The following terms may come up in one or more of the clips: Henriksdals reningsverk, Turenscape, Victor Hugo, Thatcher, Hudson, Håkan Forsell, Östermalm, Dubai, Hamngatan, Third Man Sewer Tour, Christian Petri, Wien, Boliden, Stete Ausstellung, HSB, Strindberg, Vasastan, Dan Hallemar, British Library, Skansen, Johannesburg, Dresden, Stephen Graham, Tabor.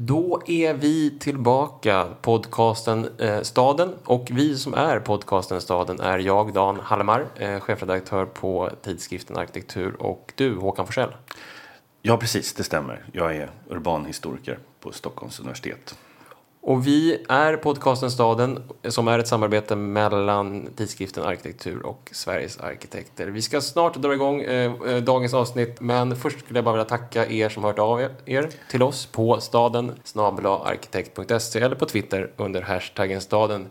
Då är vi tillbaka, podcasten Staden, och vi som är podcasten Staden är jag, Dan Hallemar, chefredaktör på tidskriften Arkitektur, och du, Håkan Forsell. Ja, precis, det stämmer. Jag är urbanhistoriker på Stockholms universitet. Och vi är podcasten Staden, som är ett samarbete mellan tidskriften Arkitektur och Sveriges arkitekter. Vi ska snart dra igång dagens avsnitt, men först skulle jag bara vilja tacka er som hört av er till oss på staden@arkitekt.se eller på Twitter under hashtaggen staden.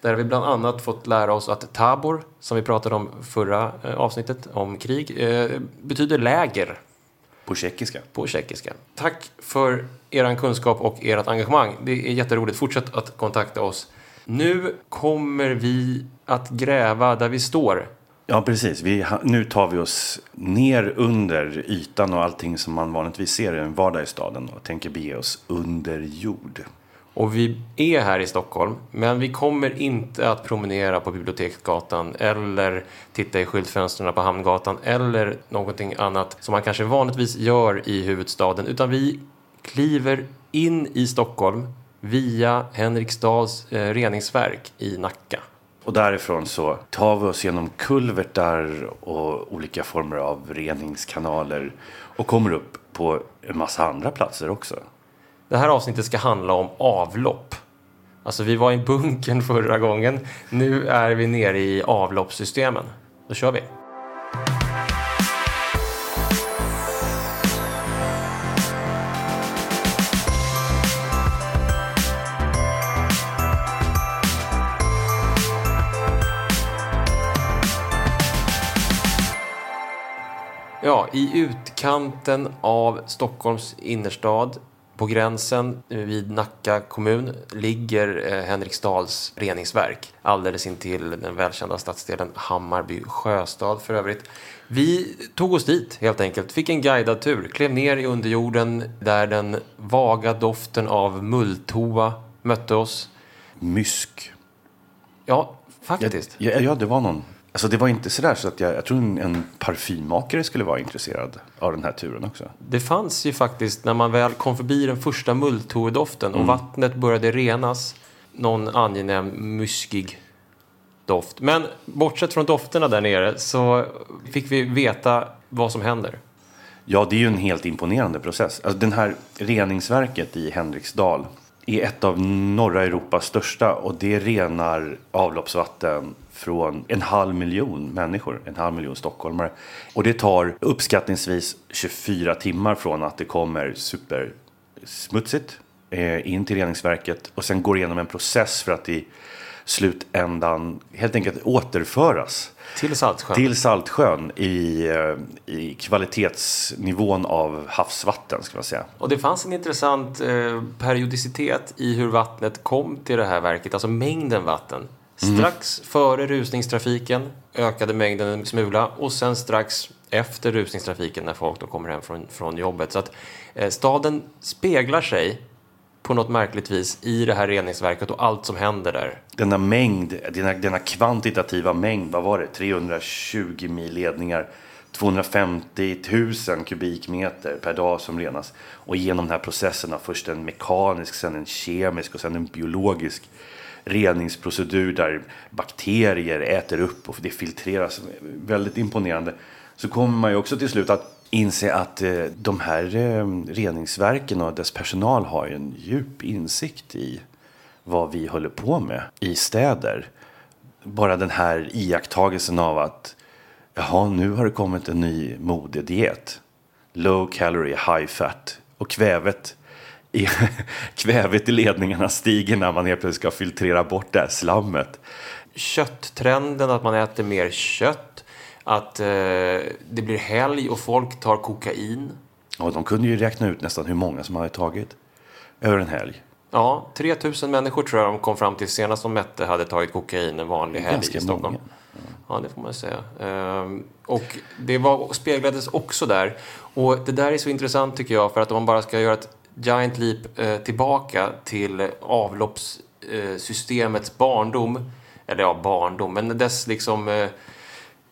Där har vi bland annat fått lära oss att Tabor, som vi pratade om förra avsnittet om krig, betyder läger. På tjeckiska. På tjeckiska. Tack för er kunskap och ert engagemang. Det är jätteroligt. Fortsätt att kontakta oss. Nu kommer vi att gräva där vi står. Ja, precis. Nu tar vi oss ner under ytan och allting som man vanligtvis ser i en vardag i staden och tänker bege oss under jord. Och vi är här i Stockholm, men vi kommer inte att promenera på Biblioteksgatan eller titta i skyltfönstren på Hamngatan eller någonting annat som man kanske vanligtvis gör i huvudstaden, utan vi kliver in i Stockholm via Henriksdals reningsverk i Nacka. Och därifrån så tar vi oss genom kulvertar och olika former av reningskanaler och kommer upp på en massa andra platser också. Det här avsnittet ska handla om avlopp. Alltså, vi var i bunkern förra gången. Nu är vi nere i avloppssystemen. Då kör vi. Ja, i utkanten av Stockholms innerstad, på gränsen vid Nacka kommun, ligger Henriksdals reningsverk, alldeles intill den välkända stadsdelen Hammarby Sjöstad för övrigt. Vi tog oss dit helt enkelt, fick en guidad tur, klev ner i underjorden där den vaga doften av mulltoa mötte oss. Mysk. Ja, faktiskt. Ja, det var någon. Alltså, det var inte sådär så att jag tror en parfymmakare skulle vara intresserad av den här turen också. Det fanns ju faktiskt, när man väl kom förbi den första mulltoedoften och vattnet började renas, någon angenäm myskig doft. Men bortsett från dofterna där nere så fick vi veta vad som händer. Ja, det är ju en helt imponerande process. Alltså, den här reningsverket i Henriksdal är ett av norra Europas största, och det renar avloppsvatten från 500,000 människor, 500,000 stockholmare. Och det tar uppskattningsvis 24 timmar från att det kommer supersmutsigt in till reningsverket och sen går igenom en process för att i slutändan helt enkelt återföras till Saltsjön i kvalitetsnivån av havsvatten, ska man säga. Och det fanns en intressant periodicitet i hur vattnet kom till det här verket, alltså mängden vatten. Strax före rusningstrafiken ökade mängden en smula, och sen strax efter rusningstrafiken när folk då kommer hem från jobbet. Så att staden speglar sig på något märkligt vis i det här reningsverket och allt som händer där. Denna kvantitativa mängd, vad var det? 320 mil ledningar, 250 000 kubikmeter per dag som renas. Och genom den här processen har först en mekanisk, sen en kemisk och sen en biologisk reningsprocedur där bakterier äter upp och det filtreras. Väldigt imponerande. Så kommer man ju också till slut att inse att de här reningsverken och dess personal har ju en djup insikt i vad vi håller på med i städer. Bara den här iakttagelsen av att nu har det kommit en ny modediet. Low calorie, high fat. Och kvävet i ledningarna stiger när man helt plötsligt ska filtrera bort det här slammet. Kötttrenden, att man äter mer kött, att det blir helg och folk tar kokain. Ja, de kunde ju räkna ut nästan hur många som hade tagit över en helg. Ja, 3000 människor tror jag de kom fram till senast som mätte hade tagit kokain en vanlig helg i Stockholm. Många. Ja, det får man säga. Och det speglades också där. Och det där är så intressant, tycker jag, för att om man bara ska göra ett giant leap tillbaka till avloppssystemets barndom, eller ja, barndom, men dess liksom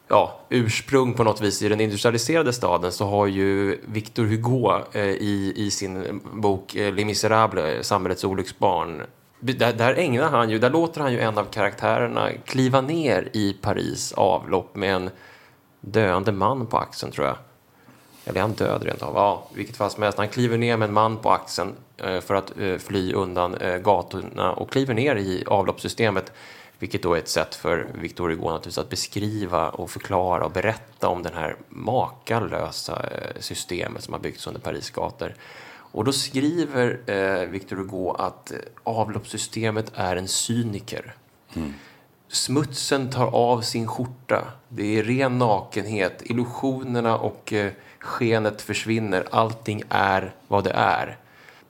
ja, ursprung på något vis i den industrialiserade staden, så har ju Victor Hugo i sin bok Les Misérables, samhällets olycksbarn, där ägnar han ju, där låter han ju en av karaktärerna kliva ner i Paris avlopp med en döende man på axeln, tror jag. Eller han död rent av. Ja, vilket fall som helst. Han kliver ner med en man på axeln för att fly undan gatorna och kliver ner i avloppssystemet. Vilket då är ett sätt för Victor Hugo naturligtvis att beskriva och förklara och berätta om den här makalösa systemet som har byggts under Paris gator. Och då skriver Victor Hugo att avloppssystemet är en cyniker. Mm. Smutsen tar av sin skjorta. Det är ren nakenhet. Illusionerna och skenet försvinner. Allting är vad det är.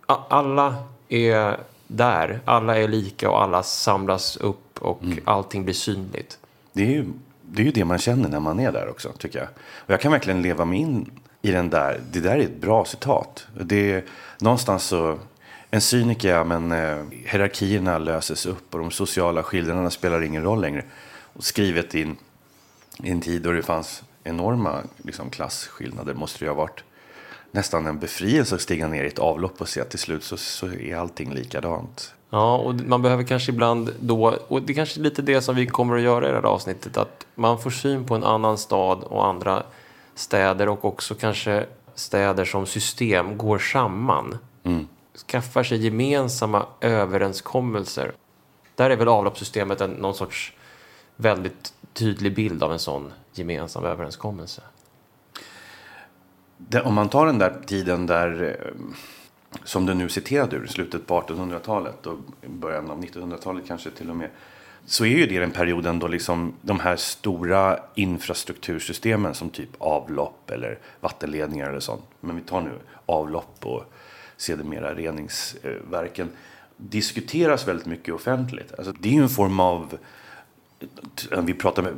Alla är där. Alla är lika och alla samlas upp och allting blir synligt. Det är ju det man känner när man är där också, tycker jag. Och jag kan verkligen leva mig in i den där. Det där är ett bra citat. Det är någonstans så... En cyniker, ja, men hierarkierna löses upp och de sociala skillnaderna spelar ingen roll längre. Och skrivet in i en tid då det fanns enorma liksom, klasskillnader, måste det ju ha varit nästan en befrielse att stiga ner i ett avlopp och se att till slut så är allting likadant. Ja, och man behöver kanske ibland då, och det är kanske lite det som vi kommer att göra i det här avsnittet, att man får syn på en annan stad och andra städer, och också kanske städer som system går samman. Mm. Skaffar sig gemensamma överenskommelser. Där är väl avloppssystemet någon sorts väldigt tydlig bild av en sån gemensam överenskommelse. Om man tar den där tiden där, som du nu citerade ur, slutet på 1800-talet och början av 1900-talet kanske till och med, så är ju det den perioden då liksom de här stora infrastruktursystemen som typ avlopp eller vattenledningar eller sånt, men vi tar nu avlopp och sedermera reningsverken, diskuteras väldigt mycket offentligt. Alltså, det är ju en form av, vi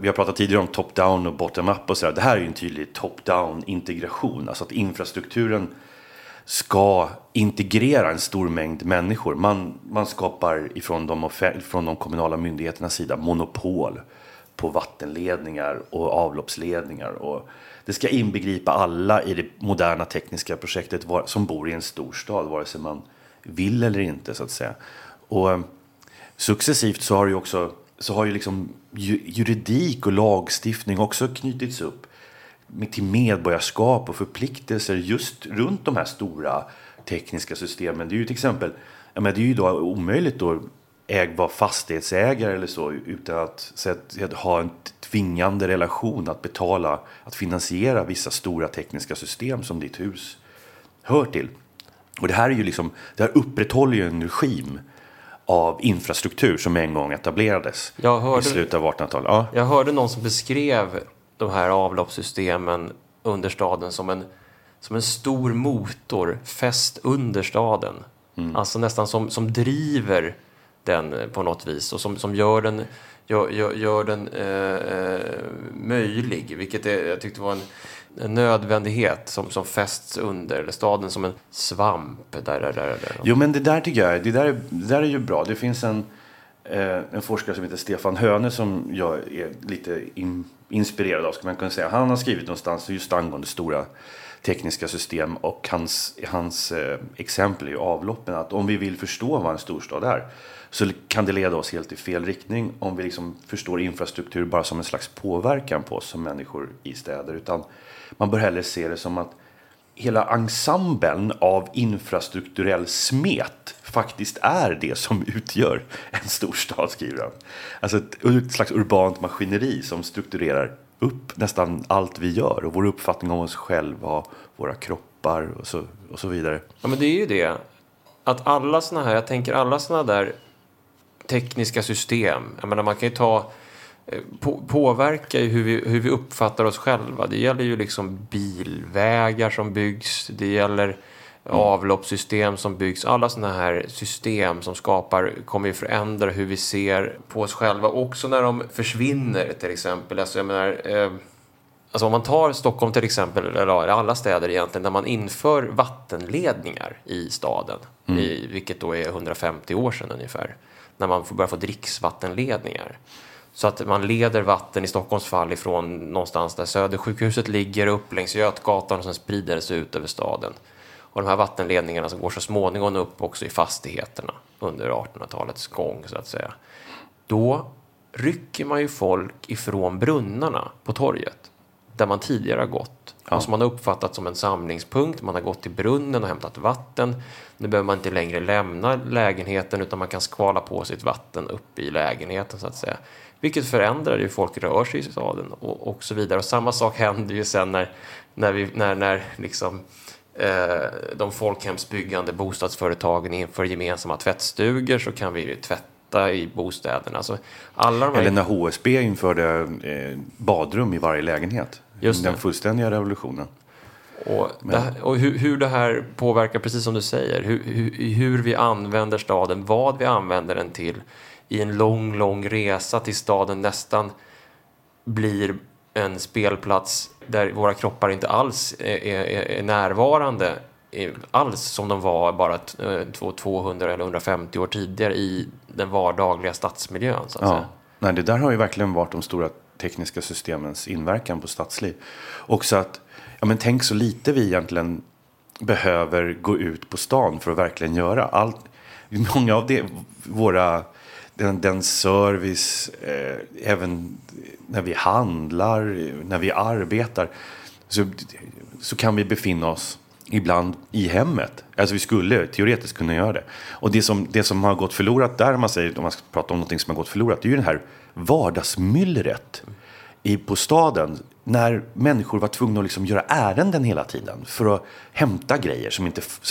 har pratat tidigare om top-down och bottom-up och sådär. Det här är ju en tydlig top-down integration. Alltså att infrastrukturen ska integrera en stor mängd människor. Man skapar från de kommunala myndigheternas sida monopol på vattenledningar och avloppsledningar, och det ska inbegripa alla i det moderna tekniska projektet som bor i en storstad, vare sig man vill eller inte, så att säga. Och successivt så har ju liksom juridik och lagstiftning också knutits upp till medborgarskap och förpliktelser just runt de här stora tekniska systemen. Det är ju till exempel, ja, men det är ju då omöjligt då vara fastighetsägare eller så utan att ha en tvingande relation att betala, att finansiera vissa stora tekniska system som ditt hus hör till. Och det här är ju liksom, det här upprätthåller ju en regim av infrastruktur som en gång etablerades i slutet av 1800-talet. Ja. Jag hörde någon som beskrev de här avloppssystemen under staden som en stor motor fäst under staden. Mm. Alltså nästan som driver den på något vis, och som gör den möjlig, vilket jag tyckte var en nödvändighet som fästs under, eller staden som en svamp där. Jo, men det där tycker jag, det där är ju bra. Det finns en forskare som heter Stefan Hönes som jag är lite inspirerad av, ska man kunna säga. Han har skrivit någonstans just angående stora tekniska system, och hans exempel är ju avloppen, att om vi vill förstå vad en storstad är så kan det leda oss helt i fel riktning om vi liksom förstår infrastruktur bara som en slags påverkan på oss som människor i städer, utan man bör hellre se det som att hela ensemblen av infrastrukturell smet faktiskt är det som utgör en storstad, skriver han. Alltså ett slags urbant maskineri som strukturerar upp nästan allt vi gör och vår uppfattning om oss själva, våra kroppar och så vidare. Ja, men det är ju det. Att alla såna där tekniska system, jag menar, man kan ju påverka hur vi uppfattar oss själva. Det gäller ju liksom bilvägar som byggs, det gäller avloppssystem som byggs. Alla såna här system som skapar kommer ju förändra hur vi ser på oss själva, också när de försvinner till exempel. Alltså jag menar, om man tar Stockholm till exempel, eller alla städer egentligen, där man inför vattenledningar i staden, vilket då är 150 år sedan ungefär, när man börjar få dricksvattenledningar, Så att man leder vatten i Stockholms fall ifrån någonstans där Södersjukhuset ligger upp längs Götgatan och sen sprider det sig ut över staden. Och de här vattenledningarna som går så småningom upp också i fastigheterna under 1800-talets gång så att säga. Då rycker man ju folk ifrån brunnarna på torget där man tidigare har gått. Ja. Och som man har uppfattat som en samlingspunkt. Man har gått till brunnen och hämtat vatten. Nu behöver man inte längre lämna lägenheten utan man kan skvala på sitt vatten upp i lägenheten så att säga. Vilket förändrar hur folk rör sig i staden och så vidare. Och samma sak händer ju sen när de folkhemsbyggande bostadsföretagen inför gemensamma tvättstugor så kan vi ju tvätta i bostäderna. Så alla de här... Eller när HSB införde badrum i varje lägenhet. Just den fullständiga revolutionen. Och hur det här påverkar, precis som du säger, hur vi använder staden, vad vi använder den till. I en lång, lång resa till staden nästan blir en spelplats där våra kroppar inte alls är närvarande alls som de var bara 200 eller 150 år tidigare i den vardagliga stadsmiljön så att säga. Nej, det där har ju verkligen varit de stora tekniska systemens inverkan på stadsliv. Och så att, ja men tänk så lite vi egentligen behöver gå ut på stan för att verkligen göra allt. Många av det, den service, även när vi handlar, när vi arbetar, så kan vi befinna oss ibland i hemmet. Alltså vi skulle teoretiskt kunna göra det. Och det som har gått förlorat där, man säger, om man ska prata om någonting som har gått förlorat, det är ju den här vardagsmyllret på staden. När människor var tvungna att liksom göra ärenden hela tiden för att hämta grejer som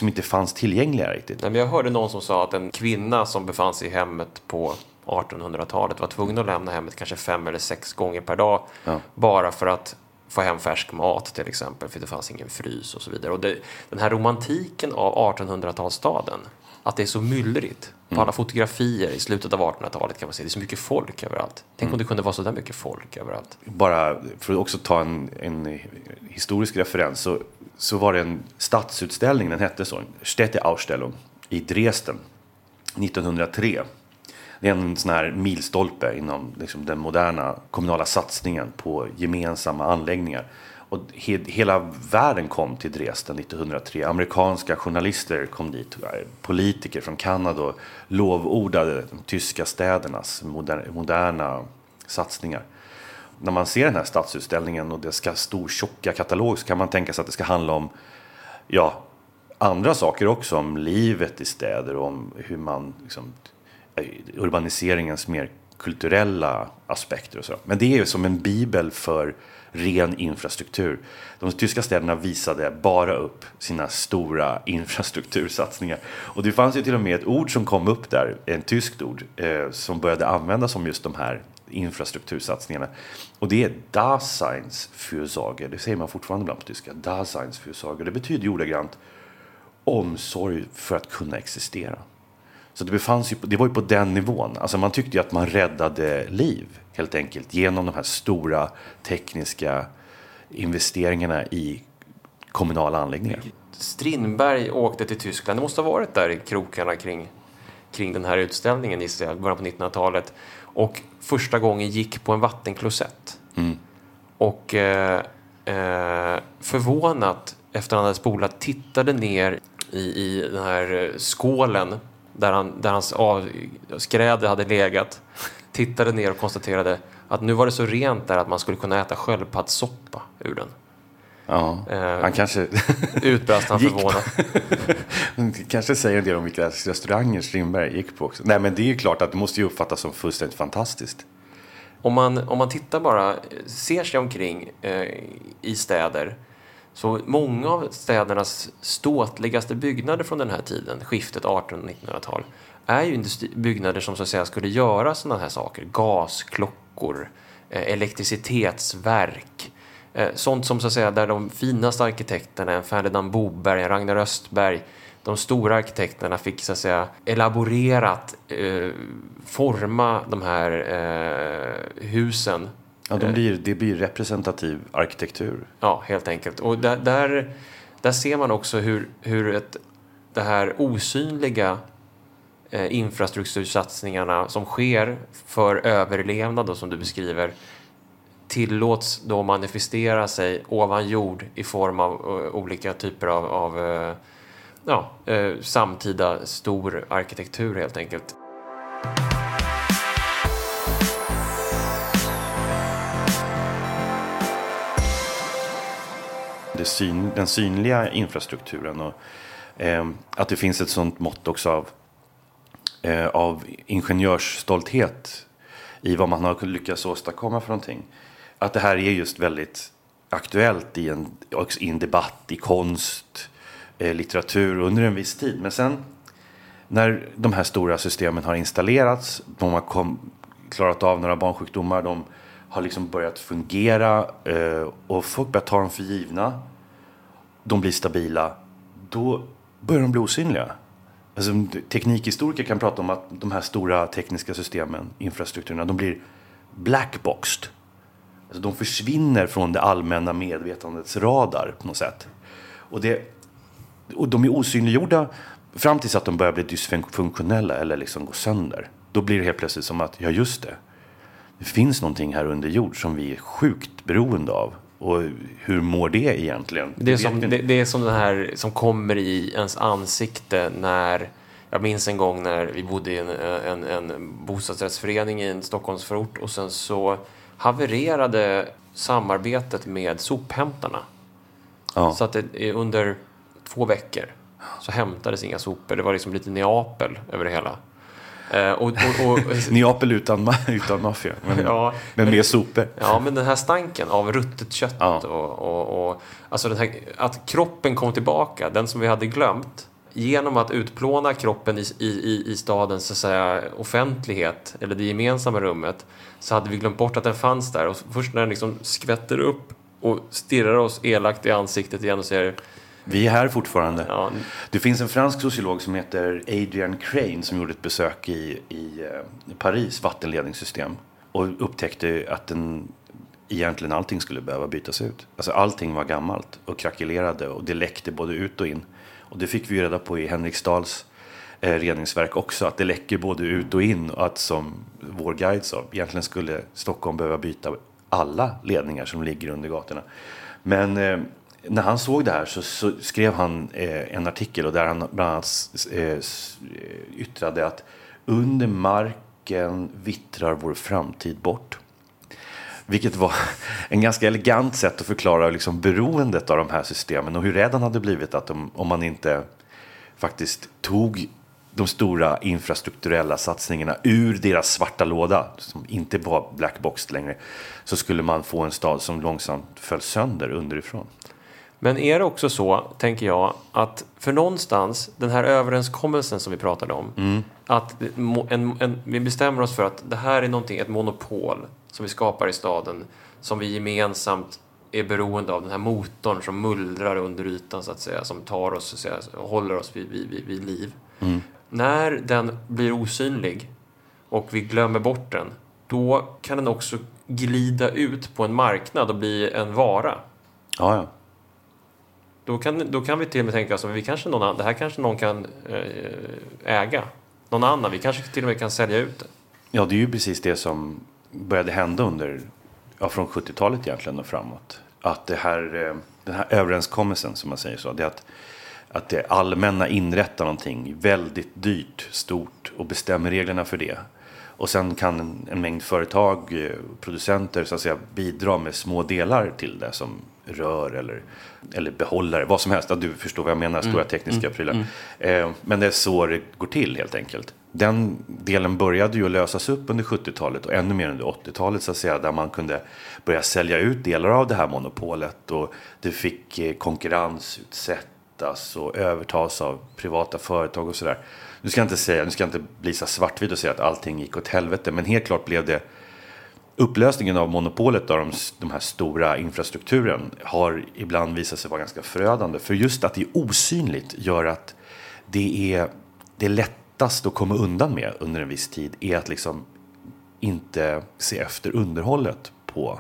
inte fanns tillgängliga riktigt. Nej, men jag hörde någon som sa att en kvinna som befann sig i hemmet på 1800-talet var tvungen att lämna hemmet kanske 5 eller 6 gånger per dag. Ja. Bara för att få hem färsk mat till exempel, för det fanns ingen frys och så vidare. Och den här romantiken av 1800-talsstaden, att det är så myllrigt. På alla fotografier i slutet av 1800-talet kan man se. Det är så mycket folk överallt. Tänk om det kunde vara så där mycket folk överallt. Bara för att också ta en historisk referens. Så var det en stadsutställning. Den hette så. Stete Ausstellung i Dresden 1903. Det är en sån här milstolpe inom liksom den moderna kommunala satsningen på gemensamma anläggningar. Och hela världen kom till Dresden 1903. Amerikanska journalister kom dit. Politiker från Kanada lovordade de tyska städernas moderna satsningar. När man ser den här stadsutställningen och det ska stor tjocka katalog, så kan man tänka sig att det ska handla om andra saker också. Om livet i städer och om hur man urbaniseringens mer kulturella aspekter och så. Men det är ju som en bibel för ren infrastruktur. De tyska städerna visade bara upp sina stora infrastruktursatsningar. Och det fanns ju till och med ett ord som kom upp där, en tyskt ord, som började användas om just de här infrastruktursatsningarna. Och det är Daseinsfürsorge. Det säger man fortfarande ibland på tyska. Daseinsfürsorge. Det betyder ju ordagrant omsorg för att kunna existera. Så det var ju på den nivån. Alltså man tyckte ju att man räddade liv helt enkelt genom de här stora tekniska investeringarna i kommunala anläggningar. Strindberg åkte till Tyskland. Det måste ha varit där i krokarna kring den här utställningen i början på 1900-talet. Och första gången gick på en vattenklosett. Mm. Och förvånat efter han hade spolat tittade ner i den här skålen där hans skräder hade legat, tittade ner och konstaterade att nu var det så rent där att man skulle kunna äta sköldpaddsoppa ur den. Ja, han kanske utbrast han förvånad. Kanske säger det om vilka restauranger Strindberg gick på också. Nej, men det är ju klart att det måste ju uppfattas som fullständigt fantastiskt. Om man tittar bara, ser sig omkring i städer. Så många av städernas ståtligaste byggnader från den här tiden, skiftet 1800-1900-tal, är ju byggnader som så att säga skulle göra sådana här saker. Gasklockor, elektricitetsverk, sånt som så att säga där de finaste arkitekterna, Ferdinand Boberg, Ragnar Östberg, de stora arkitekterna fick så att säga elaborerat forma de här husen. Ja, det blir representativ arkitektur. Ja, helt enkelt. Och där ser man också hur det här osynliga infrastruktursatsningarna som sker för överlevnad och som du beskriver tillåts då manifestera sig ovan jord i form av olika typer av samtida stor arkitektur helt enkelt. Den synliga infrastrukturen och att det finns ett sånt mått också av ingenjörsstolthet i vad man har lyckats åstadkomma för någonting. Att det här är just väldigt aktuellt i en debatt, i konst, litteratur under en viss tid. Men sen när de här stora systemen har installerats, de har klarat av några barnsjukdomar, de har liksom börjat fungera och folk börjar ta dem för givna, de blir stabila, då börjar de bli osynliga. Alltså, teknikhistoriker kan prata om att de här stora tekniska systemen, infrastrukturerna, de blir blackboxed. Alltså, de försvinner från det allmänna medvetandets radar på något sätt. Och de är osynliggjorda fram tills att de börjar bli dysfunktionella eller liksom gå sönder. Då blir det helt plötsligt som att, ja just det, det finns någonting här under jord som vi är sjukt beroende av. Och hur mår det egentligen? Det är som det här som kommer i ens ansikte när... Jag minns en gång när vi bodde i en bostadsrättsförening i en Stockholmsförort och sen så havererade samarbetet med sophämtarna. Ja. Så att det, under 2 veckor så hämtades inga sopor. Det var liksom lite Neapel över det hela. Neapel utan maffia, men mer sopor. Ja, men den här stanken av ruttet kött och alltså den här, att kroppen kom tillbaka, den som vi hade glömt, genom att utplåna kroppen i stadens så att säga offentlighet eller det gemensamma rummet, så hade vi glömt bort att den fanns där. Och först när den liksom skvätter upp och stirrar oss elakt i ansiktet igen och säger: vi är här fortfarande. Ja. Det finns en fransk sociolog som heter Adrian Crane som gjorde ett besök i Paris vattenledningssystem och upptäckte att egentligen allting skulle behöva bytas ut. Alltså allting var gammalt och krackelerade och det läckte både ut och in. Och det fick vi reda på i Henriksdals reningsverk också, att det läcker både ut och in och att, som vår guide sa, egentligen skulle Stockholm behöva byta alla ledningar som ligger under gatorna. Men... när han såg det här så skrev han en artikel och där han bland annat yttrade att under marken vittrar vår framtid bort. Vilket var en ganska elegant sätt att förklara liksom beroendet av de här systemen och hur redan hade blivit att om man inte faktiskt tog de stora infrastrukturella satsningarna ur deras svarta låda, som inte var blackboxed längre, så skulle man få en stad som långsamt föll sönder underifrån. Men är det också så, tänker jag, att för någonstans, den här överenskommelsen som vi pratade om, att vi bestämmer oss för att det här är någonting, ett monopol som vi skapar i staden, som vi gemensamt är beroende av, den här motorn som mullrar under ytan så att säga, som tar oss, så att säga, håller oss vid liv. Mm. När den blir osynlig och vi glömmer bort den, då kan den också glida ut på en marknad och bli en vara. Ja, ja. Då kan vi till och med tänka oss att det här kanske någon kan äga. Någon annan, vi kanske till och med kan sälja ut det. Ja, det är ju precis det som började hända från 70-talet egentligen och framåt. Att den här överenskommelsen, som man säger så, det är att det allmänna inrättar någonting väldigt dyrt, stort och bestämmer reglerna för det. Och sen kan en mängd företag, producenter så att säga, bidra med små delar till det som rör eller behållare, vad som helst. Du förstår vad jag menar, stora tekniska prylar. Men det är så det går till helt enkelt. Den delen började ju lösas upp under 70-talet och ännu mer under 80-talet så att säga, där man kunde börja sälja ut delar av det här monopolet och det fick konkurrensutsättas och övertas av privata företag och sådär. Nu ska jag inte bli så svartvit och säga att allting gick åt helvete, men helt klart blev det upplösningen av monopolet av de här stora infrastrukturen har ibland visat sig vara ganska förödande. För just att det är osynligt gör att det lättast att komma undan med under en viss tid är att liksom inte se efter underhållet på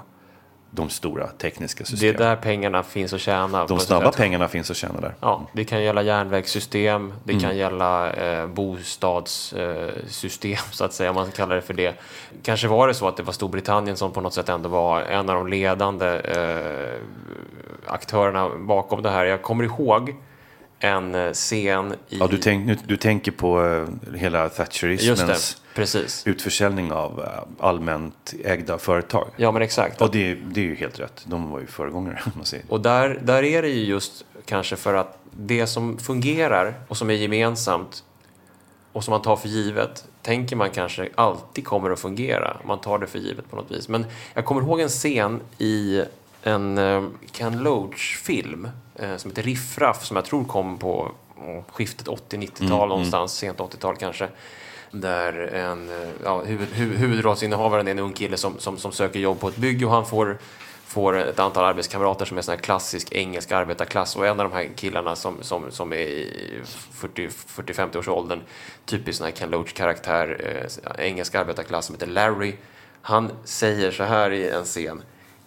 de stora tekniska systemen. Det är där pengarna finns att tjäna. De snabba pengarna finns att tjäna där. Ja, det kan gälla järnvägssystem, det kan gälla bostadssystem så att säga, om man kallar det för det. Kanske var det så att det var Storbritannien som på något sätt ändå var en av de ledande aktörerna bakom det här. Jag kommer ihåg en scen i... Ja, du tänker på hela Thatcherismens utförsäljning av allmänt ägda företag. Ja, men exakt. Och det är ju helt rätt. De var ju föregångare, man säger. Och där är det ju just kanske för att det som fungerar och som är gemensamt och som man tar för givet, tänker man kanske alltid kommer att fungera. Man tar det för givet på något vis. Men jag kommer ihåg en scen i en Ken Loach-film som heter Riffraff, som jag tror kom på skiftet 80-90-tal någonstans, sent 80-tal kanske, där huvudrollsinnehavaren är en ung kille som söker jobb på ett bygge, och han får ett antal arbetskamrater som är sån här klassisk engelsk arbetarklass, och en av de här killarna som är i 40-50 års åldern, typisk sån här Ken Loach-karaktär, engelsk arbetarklass, som heter Larry, han säger så här i en scen: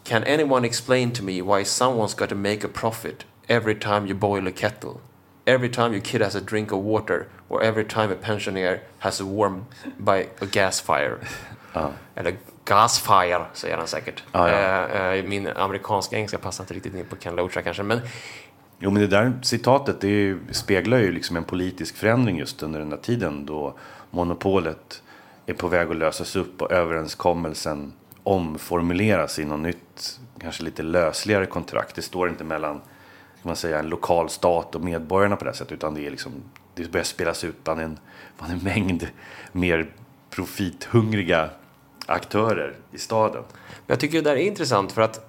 "Can anyone explain to me why someone's got to make a profit every time you boil a kettle, every time your kid has a drink of water, or every time a pensioner has a warm by a gas fire?" Eller gas fire, säger han säkert. Min amerikanska engelska passar inte riktigt in på Ken Loach kanske, men... Jo, men det där citatet, det speglar ju liksom en politisk förändring just under den här tiden, då monopolet är på väg att lösas upp och överenskommelsen omformuleras i något nytt, kanske lite lösligare kontrakt. Det står inte mellan, ska man säga, en lokal stat och medborgarna på det sättet, utan det är liksom, det börjar spelas ut bland en mängd mer profithungriga aktörer i staden. Jag tycker det där är intressant, för att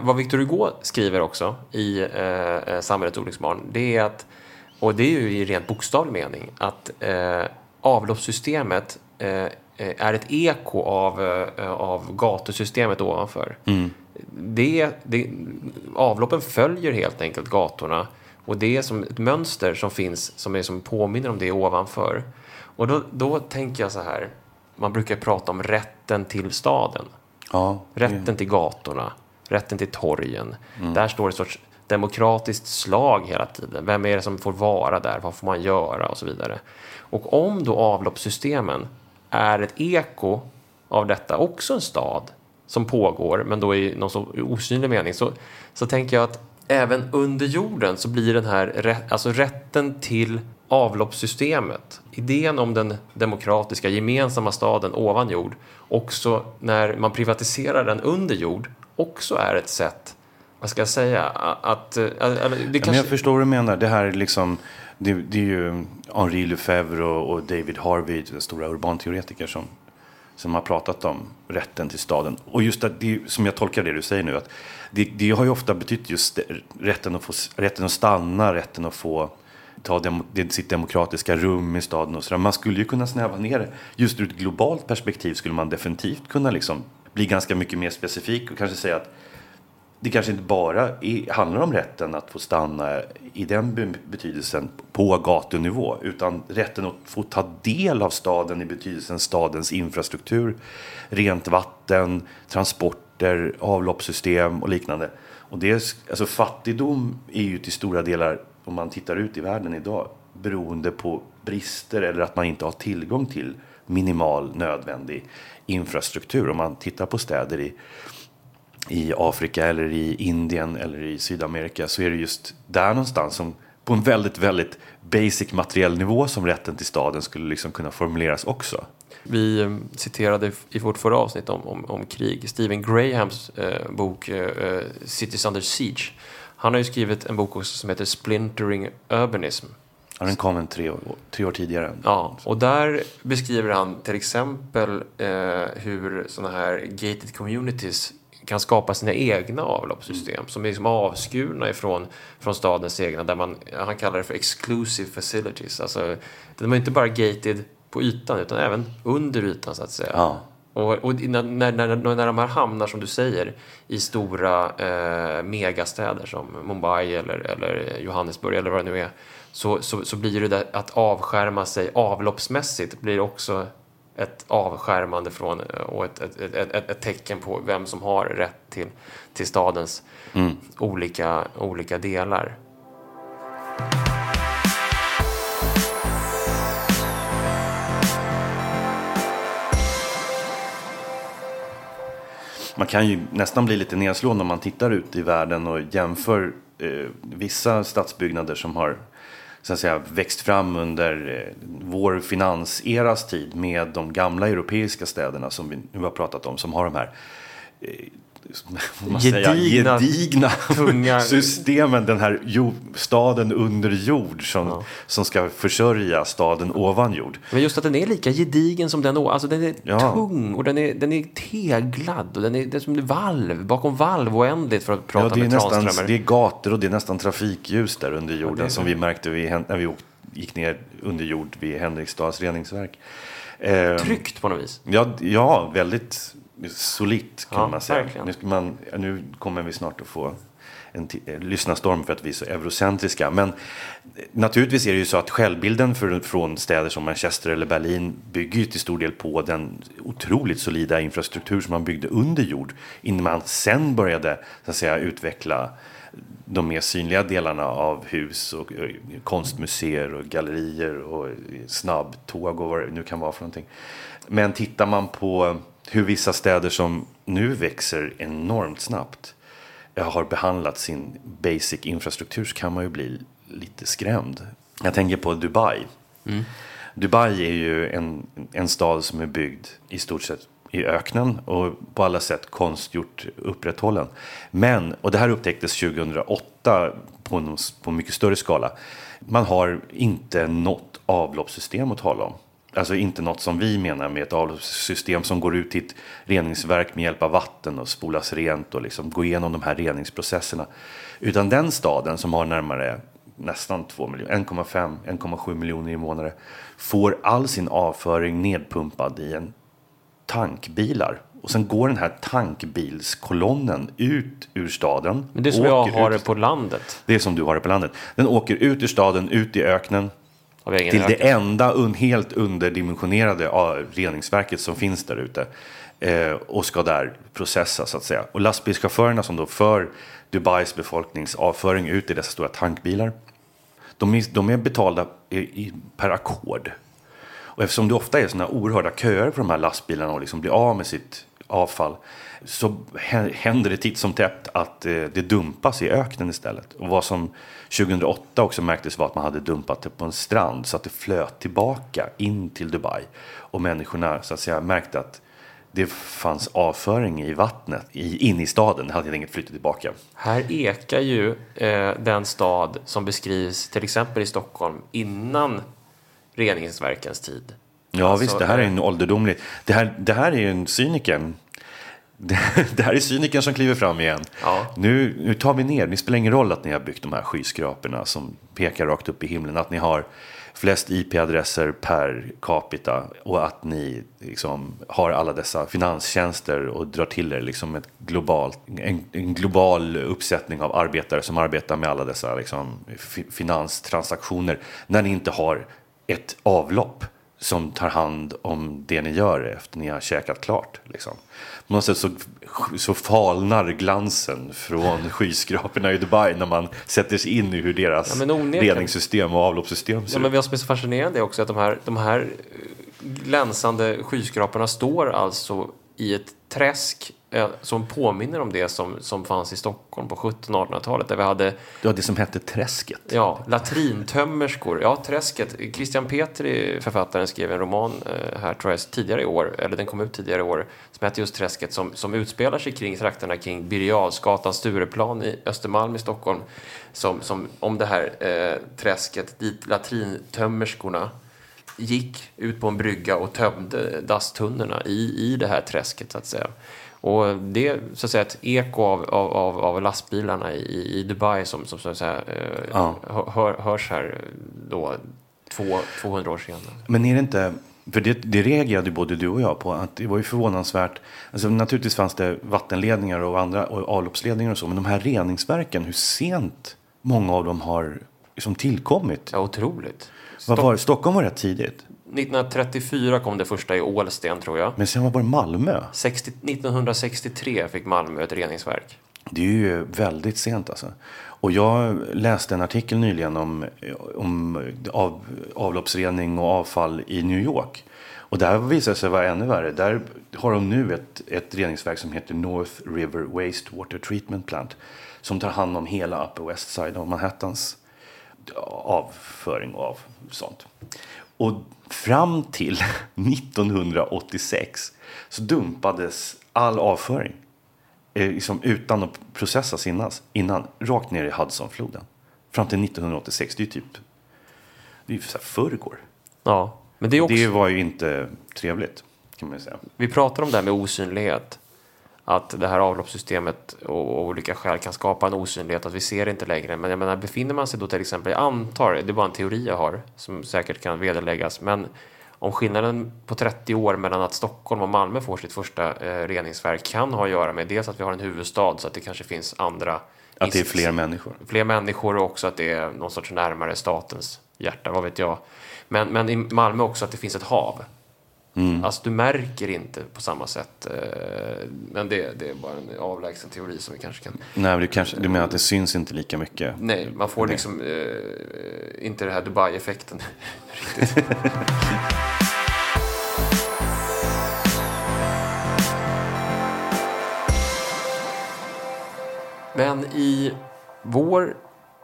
vad Victor Hugo skriver också i Samhällets olycksbarn, det är att, och det är ju i rent bokstavlig mening, att avloppssystemet är ett eko av gatusystemet ovanför. Avloppen följer helt enkelt gatorna, och det är som ett mönster som finns, som är som påminner om det ovanför. Och då tänker jag så här, man brukar prata om rätten till staden, rätten till gatorna, rätten till torgen. Där står det sorts demokratiskt slag hela tiden. Vem är det som får vara där? Vad får man göra? Och så vidare. Och om då avloppssystemen är ett eko av detta, också en stad som pågår, men då i någon så osynlig mening, så tänker jag att även under jorden så blir den här, alltså rätten till avloppssystemet, idén om den demokratiska gemensamma staden ovan jord, också när man privatiserar den under jord, också är ett sätt, vad ska jag säga, att det kanske... Jag förstår vad du menar, det här är liksom... Det är ju Henri Lefebvre och David Harvey, den stora urbanteoretiker, som har pratat om rätten till staden. Och just det, som jag tolkar det du säger nu, att det har ju ofta betytt just rätten att stanna, rätten att få ta sitt demokratiska rum i staden. Och så man skulle ju kunna snäva ner det. Just ur ett globalt perspektiv skulle man definitivt kunna liksom bli ganska mycket mer specifik och kanske säga att det kanske inte bara handlar om rätten att få stanna i den betydelsen på gatunivå, utan rätten att få ta del av staden i betydelsen stadens infrastruktur, rent vatten, transporter, avloppssystem och liknande. Och alltså fattigdom är ju till stora delar, om man tittar ut i världen idag, beroende på brister eller att man inte har tillgång till minimal nödvändig infrastruktur. Om man tittar på städer i Afrika eller i Indien eller i Sydamerika, så är det just där någonstans som på en väldigt, väldigt basic materiell nivå som rätten till staden skulle liksom kunna formuleras också. Vi citerade i vårt förra avsnitt om krig Stephen Grahams bok Cities Under Siege. Han har ju skrivit en bok också som heter Splintering Urbanism. Ja, den kom en tre år tidigare. Ja, och där beskriver han till exempel hur sådana här gated communities kan skapa sina egna avloppssystem som är liksom avskurna från stadens egna, där han kallar det för exclusive facilities. Alltså, de är inte bara gated på ytan, utan även under ytan så att säga. Ja. Och när de här hamnar, som du säger, i stora megastäder som Mumbai eller Johannesburg eller vad det nu är, så blir det att avskärma sig avloppsmässigt blir också ett avskärmande från och ett tecken på vem som har rätt till stadens olika delar. Man kan ju nästan bli lite nedslående om man tittar ut i världen och jämför vissa stadsbyggnader som har så att säga växt fram under vår finanseras tid med de gamla europeiska städerna som vi nu har pratat om, som har de här gedigna tunga systemen, den här staden under jord som ska försörja staden ovan jord. Men just att den är lika gedigen som den, alltså den är tung och den är teglad och den är som valv, bakom valv oändligt för att prata med Tranströmer. Nästan, det är gator och det är nästan trafikljus där under jorden som vi märkte när vi gick ner under jord vid Henriksdals reningsverk. Tryggt på något vis. Ja, väldigt solitt kan man säga. Nu kommer vi snart att få en lyssnarstorm för att vi är så eurocentriska. Men naturligtvis är det ju så att självbilden från städer som Manchester eller Berlin bygger ju till stor del på den otroligt solida infrastruktur som man byggde under jord innan man sen började så att säga utveckla de mer synliga delarna av hus och konstmuseer och gallerier och snabbtåg och vad det nu kan vara för någonting. Men tittar man på hur vissa städer som nu växer enormt snabbt har behandlat sin basic infrastruktur så kan man ju bli lite skrämd. Jag tänker på Dubai. Dubai är ju en stad som är byggd i stort sett i öknen och på alla sätt konstgjort upprätthållen. Men, och det här upptäcktes 2008 på mycket större skala, man har inte något avloppssystem att tala om. Alltså inte något som vi menar med ett avloppssystem som går ut till ett reningsverk med hjälp av vatten och spolas rent och liksom går igenom de här reningsprocesserna. Utan den staden som har närmare nästan 1,7 miljoner invånare får all sin avföring nedpumpad i en tankbilar. Och sen går den här tankbilskolonnen ut ur staden. Men det är som jag har det på landet. Det är som du har det på landet. Den åker ut ur staden, ut i öknen. Till det enda helt underdimensionerade reningsverket som finns där ute och ska där processas så att säga. Och lastbilschaufförerna som då för Dubais befolkningsavföring ut i dessa stora tankbilar, de är betalda per ackord. Och eftersom det ofta är såna oerhörda köer på de här lastbilarna och liksom blir av med sitt avfall, så händer det titt som tätt att det dumpas i öknen istället. Och vad som 2008 också märktes var att man hade dumpat det på en strand så att det flöt tillbaka in till Dubai. Och människorna så att säga märkte att det fanns avföring i vattnet in i staden. Det hade inget flyttat tillbaka. Här ekar ju den stad som beskrivs till exempel i Stockholm innan reningsverkens tid. Ja alltså, visst, det här är en ålderdomlig. Det här är ju en cyniker. Det här är cynikern som kliver fram igen. Ja. Nu tar vi ner. Det spelar ingen roll att ni har byggt de här skyskraporna som pekar rakt upp i himlen. Att ni har flest IP-adresser per capita. Och att ni liksom har alla dessa finanstjänster och drar till er liksom en global uppsättning av arbetare som arbetar med alla dessa liksom finanstransaktioner. När ni inte har ett avlopp som tar hand om det ni gör efter ni har käkat klart. Liksom. På något sätt så falnar glansen från skyskraporna i Dubai när man sätter sig in i hur deras reningssystem och avloppssystem ser ut. Men vad som är så fascinerande är också att de här glänsande skyskraporna står alltså i ett träsk som påminner om det som fanns i Stockholm på 1700-1800-talet där vi hade det som hette Träsket. Ja, latrintömmerskor. Ja, Träsket. Christian Petri, författaren, skrev en roman här tror jag tidigare i år, eller den kom ut tidigare i år, som hette just Träsket, som utspelar sig kring trakterna kring Birger Jarlsgatan, Stureplan i Östermalm i Stockholm, som om det här Träsket dit latrintömmerskorna gick ut på en brygga och tömde dasstunnorna i det här träsket så att säga. Och det är så att säga ett eko av lastbilarna i Dubai som så att säga hörs här då 200 år senare. Men är det inte, för det reagerade både du och jag på, att det var ju förvånansvärt. Alltså naturligtvis fanns det vattenledningar och andra och avloppsledningar och så, men de här reningsverken, hur sent många av dem har liksom tillkommit. Ja, otroligt. Stockholm var rätt tidigt. 1934 kom det första i Ålsten, tror jag. Men sen var det Malmö. 1963 fick Malmö ett reningsverk. Det är ju väldigt sent alltså. Och jag läste en artikel nyligen om avloppsrening och avfall i New York. Och där visade sig vara ännu värre. Där har de nu ett reningsverk som heter North River Wastewater Treatment Plant. Som tar hand om hela Upper West Side av Manhattans avföring av sånt. Och fram till 1986 så dumpades all avföring. Liksom utan att processas innan rakt ner i Hudsonfloden. Fram till 1986, det är ju typ så här förrgår. Ja, men det, också, det var ju inte trevligt, kan man säga. Vi pratar om det här med osynlighet, att det här avloppssystemet och olika skäl kan skapa en osynlighet att vi ser inte längre. Men jag menar, befinner man sig då till exempel, jag antar, det är bara en teori jag har som säkert kan vederläggas, men om skillnaden på 30 år mellan att Stockholm och Malmö får sitt första reningsverk kan ha att göra med dels att vi har en huvudstad, så att det kanske finns andra... Att det är fler människor. Fler människor, och också att det är någon sorts närmare statens hjärta, vad vet jag. Men i Malmö också att det finns ett hav. Mm. Alltså du märker inte på samma sätt. Men det är bara en avlägsen teori som vi kanske kan... Nej, men du menar att det syns inte lika mycket? Nej, man får liksom inte det här Dubai-effekten riktigt. Men i vår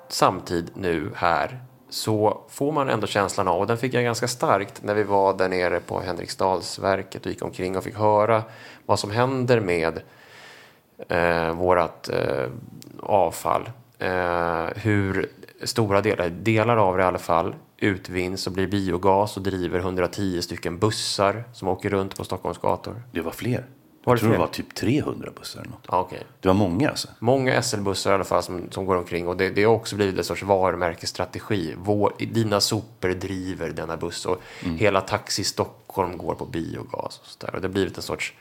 samtid nu här så får man ändå känslan av, och den fick jag ganska starkt när vi var där nere på Henriksdalsverket och gick omkring och fick höra vad som händer med vårat avfall. Hur stora delar av det i alla fall utvinns och blir biogas och driver 110 stycken bussar som åker runt på Stockholms gator. Det var fler. Jag tror det var typ 300 bussar eller något. Ah, okay. Det var många alltså. Många SL-bussar i alla fall som går omkring. Och det har också blivit en sorts varumärkesstrategi. Dina sopor driver denna buss. Och hela Taxi Stockholm går på biogas. Och så där. Och det har blivit en sorts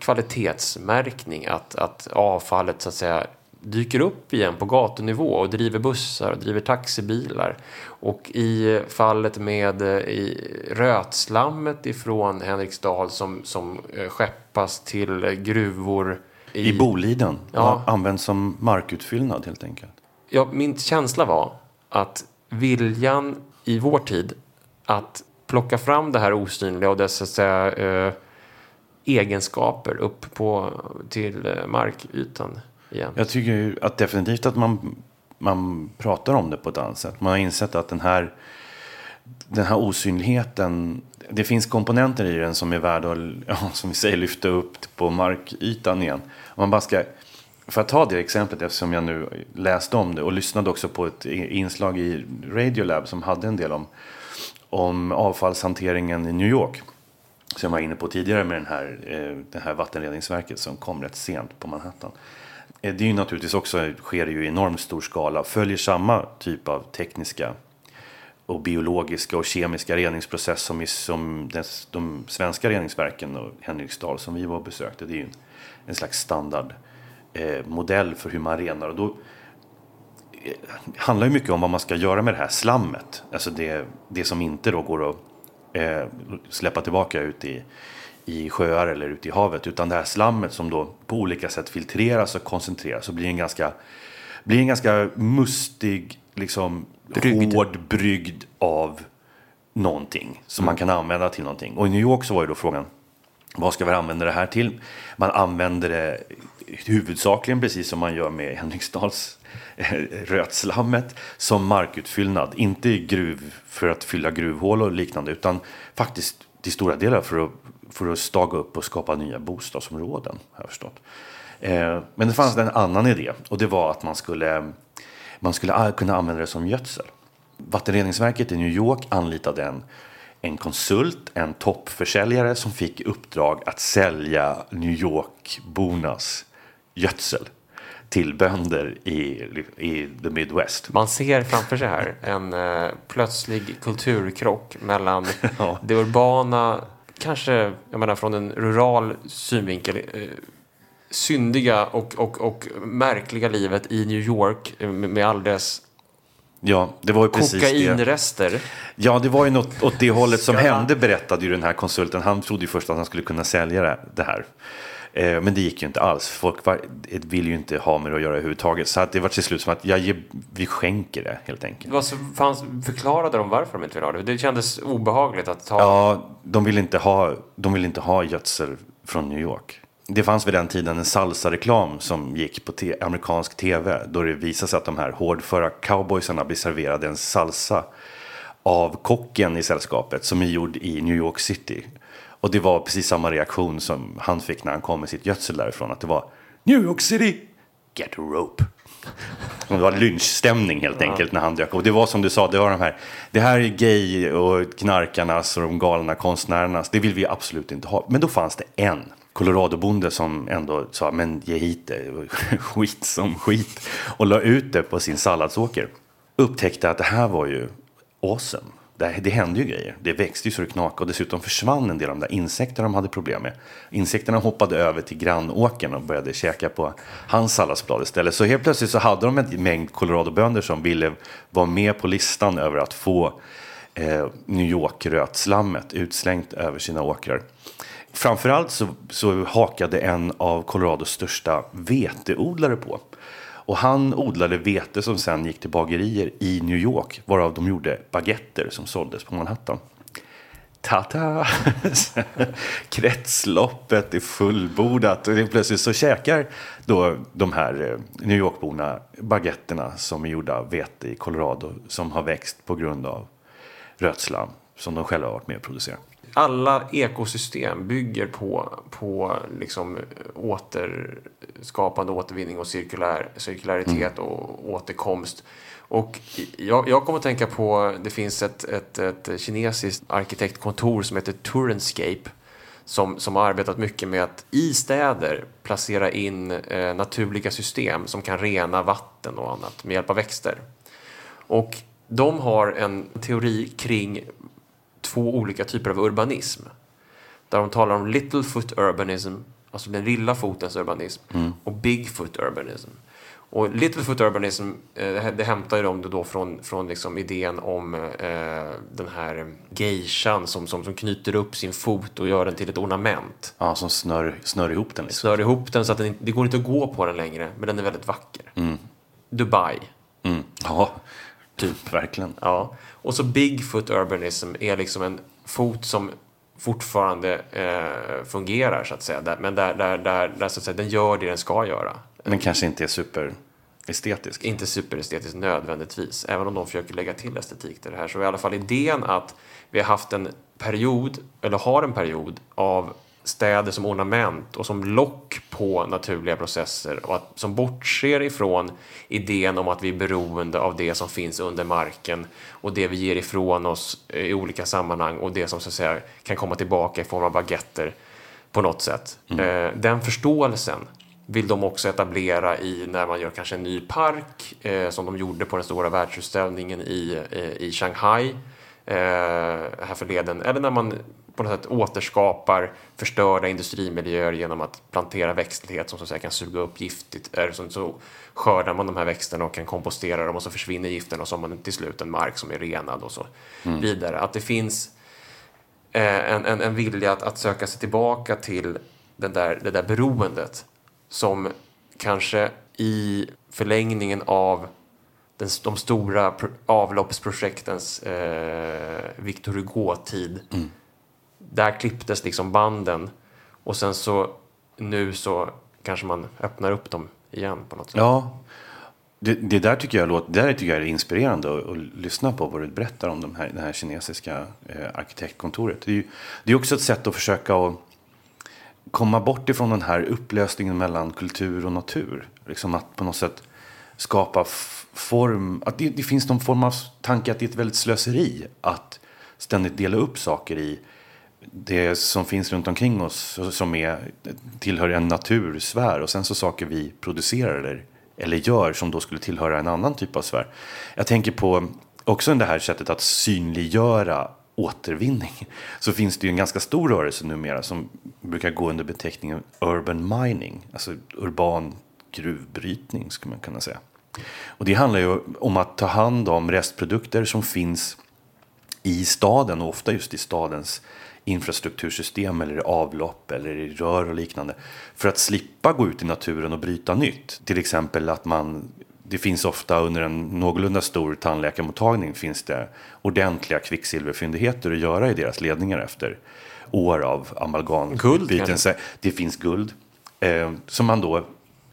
kvalitetsmärkning. Att avfallet så att säga dyker upp igen på gatunivå. Och driver bussar och driver taxibilar. Och i fallet med rötslammet ifrån Henriksdal som skeppas till gruvor i Boliden. Ja. Används som markutfyllnad helt enkelt. Ja, min känsla var att viljan i vår tid att plocka fram det här osynliga och dess så att säga, egenskaper upp till markytan igen. Jag tycker ju att definitivt att man pratar om det på ett annat sätt. Man har insett att den här osynligheten, det finns komponenter i den som är värda att, som vi säger, lyfta upp på markytan igen. Man bara ska, för att ta det exemplet eftersom jag nu läste om det och lyssnade också på ett inslag i Radiolab som hade en del om avfallshanteringen i New York. Som jag var inne på tidigare med det här vattenledningsverket som kom rätt sent på Manhattan. Det är ju naturligtvis också, sker det ju i enormt stor skala, följer samma typ av tekniska och biologiska och kemiska reningsprocess som de svenska reningsverken och Henriksdal som vi var och besökte. Det är ju en slags standardmodell för hur man renar. Och då handlar ju mycket om vad man ska göra med det här slammet. Alltså det som inte då går att släppa tillbaka ut i sjöar eller ute i havet, utan det här slammet som då på olika sätt filtreras och koncentreras och blir en ganska mustig, liksom hård brygd av någonting som man kan använda till någonting. Och i New York så var ju då frågan, vad ska vi använda det här till? Man använder det huvudsakligen precis som man gör med Henriksdals rötslammet som markutfyllnad, inte i gruv för att fylla gruvhål och liknande, utan faktiskt till stora delar för att staga upp och skapa nya bostadsområden, har jag förstått. Men det fanns en annan idé, och det var att man skulle kunna använda det som gödsel. Vattenreningsverket i New York anlitade en konsult, en toppförsäljare som fick uppdrag att sälja New York-bornas gödsel till bönder i the Midwest. Man ser framför sig här en plötslig kulturkrock mellan det urbana, kanske jag menar från en rural synvinkel, syndiga och märkliga livet i New York med all dess Ja, det var ju precis kokainrester. Det. Ja, det var ju något åt det hållet som hände, berättade ju den här konsulten. Han trodde ju först att han skulle kunna sälja det här. Men det gick ju inte alls. Folk vill ju inte ha med det att göra överhuvudtaget. Så att det var till slut som att vi skänker det helt enkelt. Vad förklarade de varför de inte ville ha det? Det kändes obehagligt att ta. Ja, de ville inte ha gödsel från New York. Det fanns vid den tiden en salsa-reklam som gick på amerikansk tv, då det visade sig att de här hårdföra cowboysarna blev serverade en salsa av kocken i sällskapet som är gjord i New York City. Och det var precis samma reaktion som han fick när han kom med sitt gödsel därifrån, att det var New York City, get a rope. Det var lynchstämning helt enkelt när han dök. Och det var som du sa, det var det här är gay och knarkarnas och de galna konstnärernas, det vill vi absolut inte ha. Men då fanns det en Colorado-bonde som ändå sa, men ge hit det, skit som skit, och la ut det på sin salladsåker. Upptäckte att det här var ju awesome. Det hände ju grejer. Det växte ju så det knakade, och dessutom försvann en del av de där insekterna de hade problem med. Insekterna hoppade över till grannåkern och började käka på hans salladsblad istället. Så helt plötsligt så hade de en mängd Colorado-bönder som ville vara med på listan över att få New York-rötslammet utslängt över sina åkrar. Framförallt så hakade en av Colorados största veteodlare på. Och han odlade vete som sen gick till bagerier i New York, varav de gjorde baguetter som såldes på Manhattan. Tata! Kretsloppet är fullbordat. Och plötsligt så käkar då de här New Yorkborna baguetterna som är gjorda av vete i Colorado, som har växt på grund av rötslam som de själva har varit med och producerat. Alla ekosystem bygger på liksom återskapande, återvinning och cirkularitet och återkomst. Och jag kommer att tänka på, det finns ett kinesiskt arkitektkontor som heter Turenscape som har arbetat mycket med att i städer placera in naturliga system som kan rena vatten och annat med hjälp av växter. Och de har en teori kring 2 olika typer av urbanism. Där de talar om little foot urbanism, alltså den lilla fotens urbanism, och big foot urbanism. Och little foot urbanism, det hämtar ju de då från liksom idén om den här geishan som knyter upp sin fot och gör den till ett ornament. Ja, som snör ihop den. Liksom. Snör ihop den så att det går inte att gå på den längre, men den är väldigt vacker. Mm. Dubai. Mm. Ja, typ, verkligen. Ja. Och så Bigfoot urbanism är liksom en fot som fortfarande fungerar så att säga, men där så att säga den gör det den ska göra. Men kanske inte är superestetisk. Inte superestetisk nödvändigtvis, även om de försöker lägga till estetik till det här, så i alla fall idén att vi har haft en period eller har en period av städer som ornament och som lock på naturliga processer, och som bortser ifrån idén om att vi är beroende av det som finns under marken och det vi ger ifrån oss i olika sammanhang och det som så att säga kan komma tillbaka i form av baguetter på något sätt. Den förståelsen vill de också etablera i när man gör kanske en ny park, som de gjorde på den stora världsutställningen i Shanghai här förleden, eller när man på något sätt återskapar förstörda industrimiljöer genom att plantera växtlighet som så att säga kan suga upp giftigt, så skördar man de här växterna och kan kompostera dem och så försvinner giften och så har man till slut en mark som är renad och så vidare. Att det finns en vilja att söka sig tillbaka till det där beroendet som kanske i förlängningen av de stora avloppsprojektens Victor Hugo-tid där klipptes liksom banden, och sen så nu så kanske man öppnar upp dem igen på något sätt. Ja, det där tycker jag är inspirerande att lyssna på vad du berättar om det här kinesiska arkitektkontoret. Det är också ett sätt att försöka att komma bort ifrån den här upplösningen mellan kultur och natur. Liksom att på något sätt skapa form, att det finns någon form av tanke att det är ett väldigt slöseri att ständigt dela upp saker i det som finns runt omkring oss som tillhör en natursfär, och sen så saker vi producerar eller gör som då skulle tillhöra en annan typ av sfär. Jag tänker på också det här sättet att synliggöra återvinning. Så finns det ju en ganska stor rörelse numera som brukar gå under beteckningen urban mining, alltså urban gruvbrytning skulle man kunna säga. Och det handlar ju om att ta hand om restprodukter som finns i staden, och ofta just i stadens infrastruktursystem eller i avlopp eller i rör och liknande, för att slippa gå ut i naturen och bryta nytt. Till exempel att det finns ofta under en någorlunda stor tandläkarmottagning finns det ordentliga kvicksilverfyndigheter att göra i deras ledningar efter år av amalgambyten. Det finns guld som man då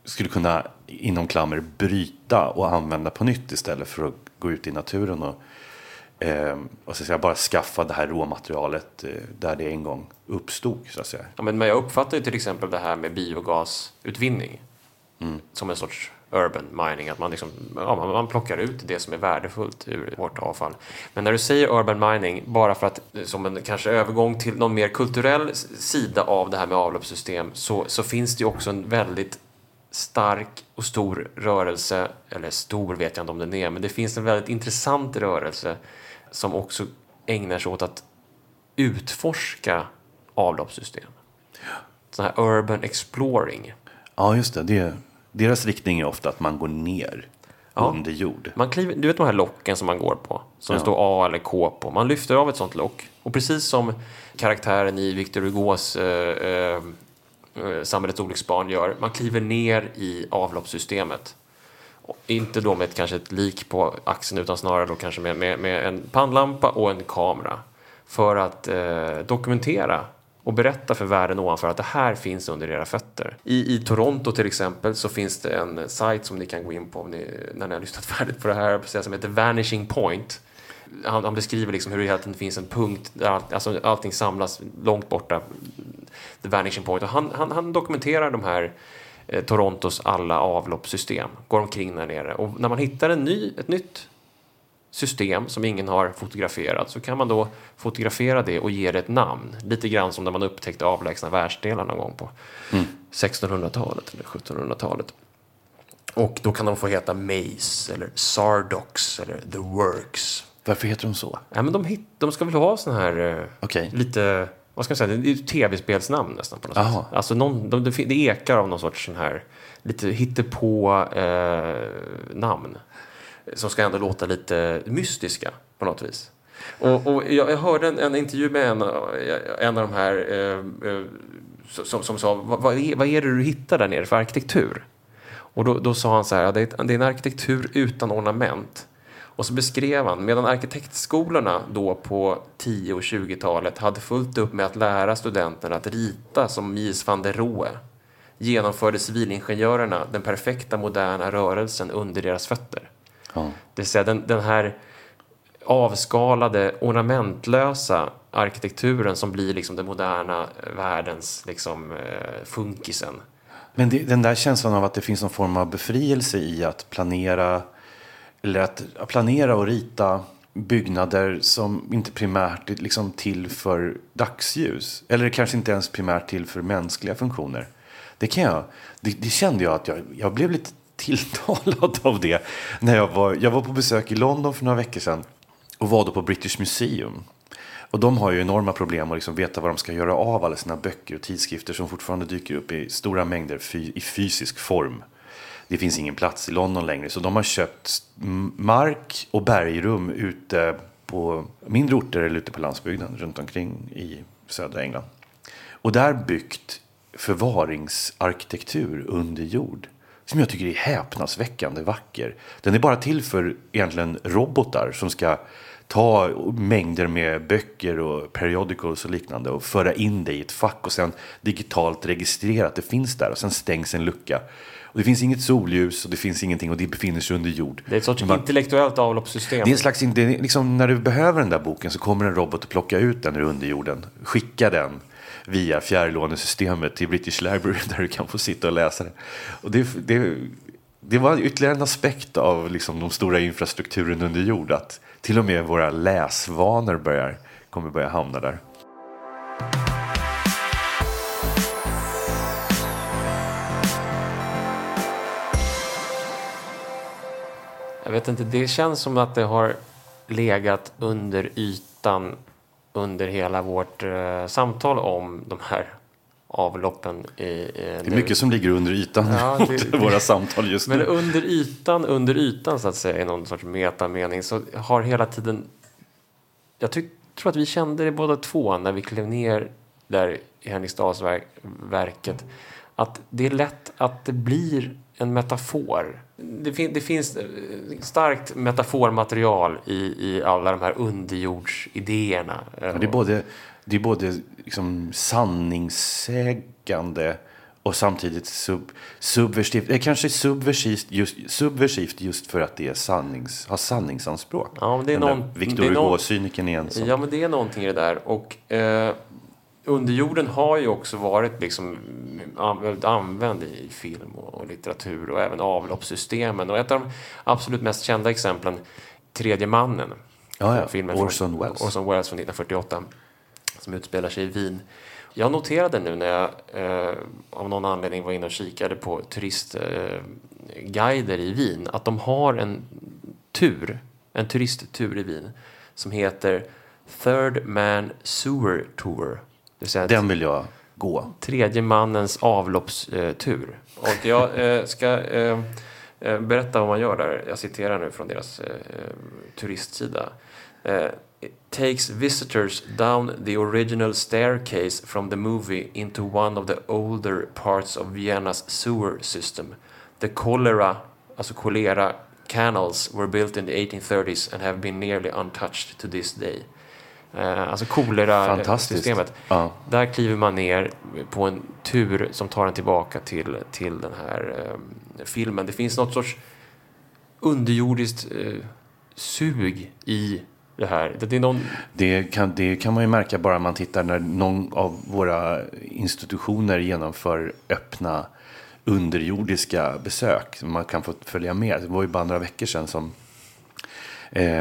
skulle kunna inom klammer bryta och använda på nytt istället för att gå ut i naturen och så att säga, bara skaffa det här råmaterialet där det en gång uppstod, så att säga. Ja, men jag uppfattar ju till exempel det här med biogasutvinning som en sorts urban mining, att man plockar ut det som är värdefullt ur vårt avfall. Men när du säger urban mining, bara för att som en kanske övergång till någon mer kulturell sida av det här med avloppssystem, så finns det ju också en väldigt stark och stor rörelse, eller stor vet jag inte om den är, men det finns en väldigt intressant rörelse som också ägnar sig åt att utforska avloppssystem. Så här urban exploring. Ja, just det. Deras riktning är ofta att man går ner under jord. Man kliver, du vet de här locken som man går på, som det står A eller K på. Man lyfter av ett sånt lock. Och precis som karaktären i Victor Hugos Samhällets olycksbarn gör, man kliver ner i avloppssystemet. Och inte då med ett lik på axeln, utan snarare då kanske med en pannlampa och en kamera. För att dokumentera och berätta för världen ovanför att det här finns under era fötter. I Toronto till exempel så finns det en sajt som ni kan gå in på när ni har lyssnat färdigt på det här, som heter Vanishing Point. Han beskriver liksom hur det helt finns en punkt där allting samlas långt borta, the vanishing point. Och han dokumenterar de här Torontos alla avloppssystem, går omkring där nere. Och när man hittar ett nytt system som ingen har fotograferat, så kan man då fotografera det och ge det ett namn. Lite grann som när man upptäckte avlägsna världsdelar någon gång på 1600-talet eller 1700-talet. Och då kan de få heta Maze eller Sardox eller The Works. Varför heter de så? Ja, men de ska väl ha sån här lite, vad ska man säga, det är tv-spelsnamn nästan på något sätt. Alltså det ekar av någon sorts sån här lite hittepå namn som ska ändå låta lite mystiska på något vis. Och jag hörde en intervju med en av de här som sa, vad är det du hittar där nere för arkitektur? Och då sa han så här, det är en arkitektur utan ornament. Och så beskrev han, medan arkitektskolorna då på 10- och 20-talet hade fullt upp med att lära studenterna att rita som Mies van der Rohe, genomförde civilingenjörerna den perfekta moderna rörelsen under deras fötter. Ja. Det vill säga den här avskalade, ornamentlösa arkitekturen som blir liksom den moderna världens liksom, funkisen. Men den där känslan av att det finns någon form av befrielse i att planera, eller att planera och rita byggnader som inte primärt är liksom till för dagsljus. Eller kanske inte ens primärt till för mänskliga funktioner. Det kände jag att jag blev lite tilltalad av det. När jag var på besök i London för några veckor sedan. Och var då på British Museum. Och de har ju enorma problem att liksom veta vad de ska göra av alla sina böcker och tidskrifter som fortfarande dyker upp i stora mängder i fysisk form. Det finns ingen plats i London längre, så de har köpt mark och bergrum ute på mindre orter eller ute på landsbygden runt omkring i södra England. Och där byggt förvaringsarkitektur under jord som jag tycker är häpnadsväckande vacker. Den är bara till för egentligen robotar som ska ta mängder med böcker och periodicals och liknande och föra in det i ett fack och sen digitalt registrera att det finns där och sen stängs en lucka. Och det finns inget solljus och det finns ingenting och det befinner sig under jord. Det är ett sorts intellektuellt avloppssystem. Det är en slags, liksom, när du behöver den där boken så kommer en robot att plocka ut den ur underjorden. Skicka den via fjärrlånesystemet till British Library där du kan få sitta och läsa den. Och det var ytterligare en aspekt av liksom, de stora infrastrukturen under jord. Att till och med våra läsvanor kommer börja hamna där. Jag vet inte, det känns som att det har legat under ytan under hela vårt samtal om de här avloppen det är mycket som ligger under ytan, ja, det, våra samtal just nu. Men under ytan så att säga, i någon sorts metamening, så har hela tiden, jag tror att vi kände det båda två när vi klev ner där i Henriksdals verket, att det är lätt att det blir en metafor. Det finns starkt metaformaterial i alla de här underjordsidéerna. Ja, det är både liksom sanningssägande och samtidigt subversivt. Det är kanske subversivt just för att det är sanningsanspråk. Ja, men det är Victor Hugo cyniken igen. Ja, men det är någonting i det där. Och underjorden har ju också varit liksom använd i film och litteratur, och även avloppssystemen. Och ett av de absolut mest kända exemplen, Tredje mannen. Ja. Filmen Orson Welles från 1948, som utspelar sig i Wien. Jag noterade nu när jag av någon anledning var inne och kikade på turistguider i Wien, att de har en turisttur i Wien som heter Third Man Sewer Tour. Den vill jag gå. Tredje mannens avloppstur. Och jag ska berätta vad man gör där. Jag citerar nu från deras turistsida. Takes visitors down the original staircase from the movie into one of the older parts of Vienna's sewer system. The cholera canals were built in the 1830s and have been nearly untouched to this day. Alltså kolera-systemet. Ja. Där kliver man ner på en tur som tar en tillbaka till den här filmen. Det finns något sorts underjordiskt sug i det här. Det är det kan man ju märka bara man tittar när någon av våra institutioner genomför öppna underjordiska besök. Man kan få följa med. Det var ju bara några veckor sedan som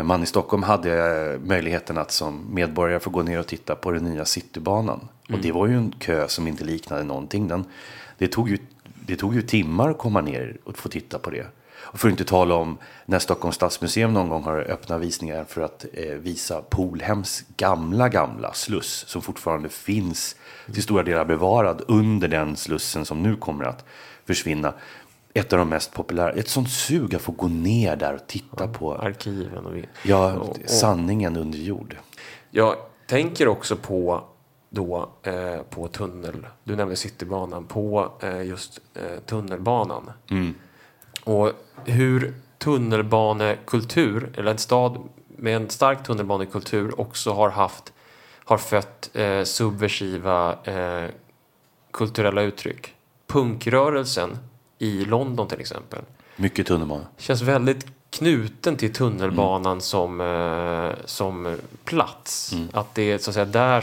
man i Stockholm hade möjligheten att som medborgare få gå ner och titta på den nya Citybanan. Mm. Och det var ju en kö som inte liknade någonting. Det tog ju timmar att komma ner och få titta på det. Och för att inte tala om när Stockholms stadsmuseum någon gång har öppna visningar för att visa Polhems gamla sluss, som fortfarande finns till stora delar bevarad under den slussen som nu kommer att försvinna. Ett av de mest populära. Ett sånt sug att få gå ner där och titta på arkiven och sanningen under jord. Jag tänker också på på tunnel. Du nämnde Citybanan, på tunnelbanan. Mm. Och hur tunnelbanekultur, eller en stad med en stark tunnelbanekultur, också har fött subversiva kulturella uttryck. Punkrörelsen i London till exempel. Mycket tunnelbana. Känns väldigt knuten till tunnelbanan som plats. Mm. Att det är så att säga där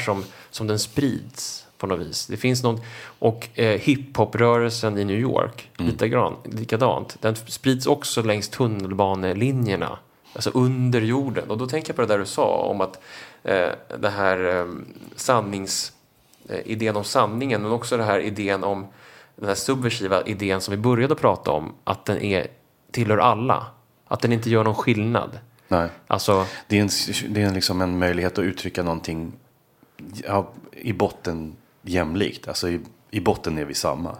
som den sprids på något vis. Det finns någon, och hiphoprörelsen i New York likadant. Den sprids också längs tunnelbanelinjerna, alltså under jorden. Och då tänker jag på det där du sa om att det här idén om sanningen, men också det här idén om den här subversiva idén som vi började prata om, att den tillhör alla, att den inte gör någon skillnad. Nej. Alltså, det är liksom en möjlighet att uttrycka någonting, ja, i botten jämlikt, alltså i botten är vi samma.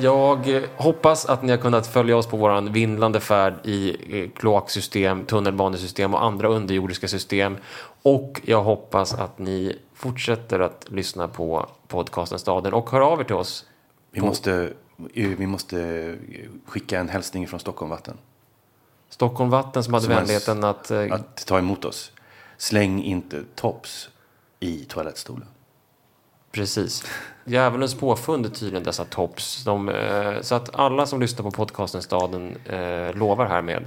Jag hoppas att ni har kunnat följa oss på våran vindlande färd i kloaksystem, tunnelbanesystem och andra underjordiska system. Och jag hoppas att ni fortsätter att lyssna på podcasten Staden och hör av er till oss. Vi måste skicka en hälsning från Stockholm Vatten. Stockholm Vatten som hade vänligheten att ta emot oss. Släng inte tops i toalettstolen. Precis. Djävulens påfund är tydligen dessa tops. Så att alla som lyssnar på podcasten Staden lovar härmed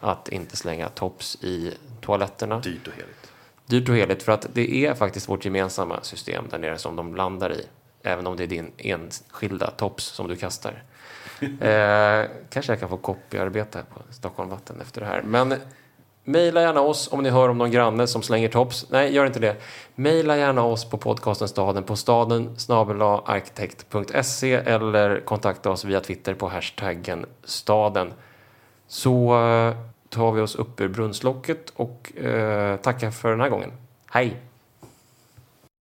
att inte slänga tops i toaletterna. Dyrt och heligt, för att det är faktiskt vårt gemensamma system där nere som de landar i. Även om det är din enskilda tops som du kastar. Kanske jag kan få copyarbeta på Stockholm Vatten efter det här. Men mejla gärna oss om ni hör om någon granne som slänger tops. Nej, gör inte det. Mejla gärna oss på podcasten Staden på staden@arkitekt.se eller kontakta oss via Twitter på #staden. Så tar vi oss upp ur brunnslocket och tackar för den här gången. Hej!